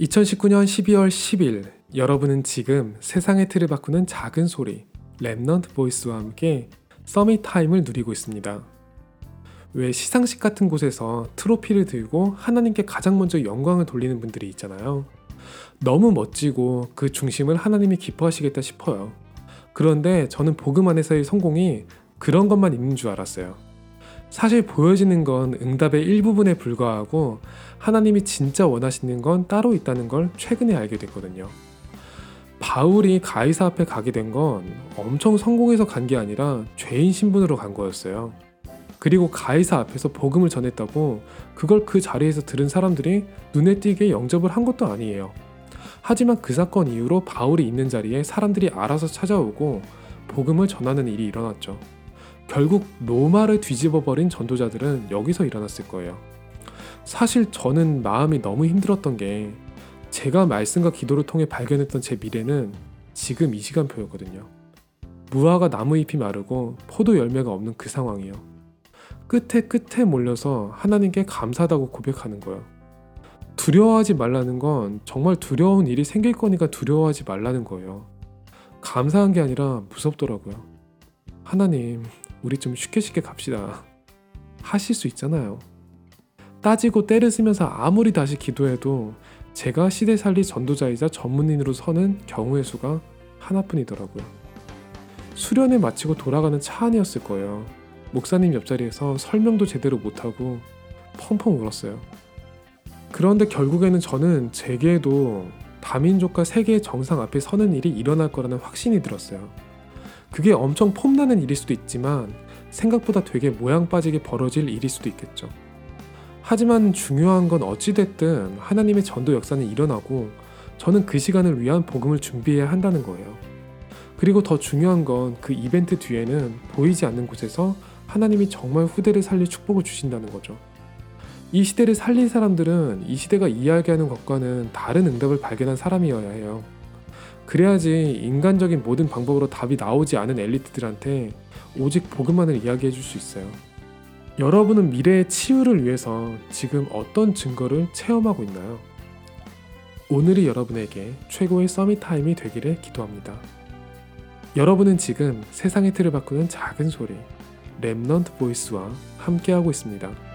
2019년 12월 10일 여러분은 지금 세상의 틀을 바꾸는 작은 소리 랩넌트 보이스와 함께 서밋 타임을 누리고 있습니다. 왜 시상식 같은 곳에서 트로피를 들고 하나님께 가장 먼저 영광을 돌리는 분들이 있잖아요. 너무 멋지고 그 중심을 하나님이 기뻐하시겠다 싶어요. 그런데 저는 복음 안에서의 성공이 그런 것만 있는 줄 알았어요. 사실 보여지는 건 응답의 일부분에 불과하고 하나님이 진짜 원하시는 건 따로 있다는 걸 최근에 알게 됐거든요. 바울이 가이사 앞에 가게 된 건 엄청 성공해서 간 게 아니라 죄인 신분으로 간 거였어요. 그리고 가이사 앞에서 복음을 전했다고 그걸 그 자리에서 들은 사람들이 눈에 띄게 영접을 한 것도 아니에요. 하지만 그 사건 이후로 바울이 있는 자리에 사람들이 알아서 찾아오고 복음을 전하는 일이 일어났죠. 결국 로마를 뒤집어버린 전도자들은 여기서 일어났을 거예요. 사실 저는 마음이 너무 힘들었던 게 제가 말씀과 기도를 통해 발견했던 제 미래는 지금 이 시간표였거든요. 무화과 나무잎이 마르고 포도 열매가 없는 그 상황이요. 끝에 몰려서 하나님께 감사하다고 고백하는 거예요. 두려워하지 말라는 건 정말 두려운 일이 생길 거니까 두려워하지 말라는 거예요. 감사한 게 아니라 무섭더라고요. 하나님, 우리 좀 쉽게 갑시다. 하실 수 있잖아요. 따지고 때를 쓰면서 아무리 다시 기도해도 제가 시대 살리 전도자이자 전문인으로 서는 경우의 수가 하나뿐이더라고요. 수련회 마치고 돌아가는 차 안이었을 거예요. 목사님 옆자리에서 설명도 제대로 못하고 펑펑 울었어요. 그런데 결국에는 저는 제게도 다민족과 세계의 정상 앞에 서는 일이 일어날 거라는 확신이 들었어요. 그게 엄청 폼나는 일일 수도 있지만 생각보다 되게 모양 빠지게 벌어질 일일 수도 있겠죠. 하지만 중요한 건 어찌됐든 하나님의 전도 역사는 일어나고 저는 그 시간을 위한 복음을 준비해야 한다는 거예요. 그리고 더 중요한 건 그 이벤트 뒤에는 보이지 않는 곳에서 하나님이 정말 후대를 살릴 축복을 주신다는 거죠. 이 시대를 살린 사람들은 이 시대가 이야기하는 것과는 다른 응답을 발견한 사람이어야 해요. 그래야지 인간적인 모든 방법으로 답이 나오지 않은 엘리트들한테 오직 복음만을 이야기해줄 수 있어요. 여러분은 미래의 치유를 위해서 지금 어떤 증거를 체험하고 있나요? 오늘이 여러분에게 최고의 서밋 타임이 되기를 기도합니다. 여러분은 지금 세상의 틀을 바꾸는 작은 소리 랩넌트 보이스와 함께하고 있습니다.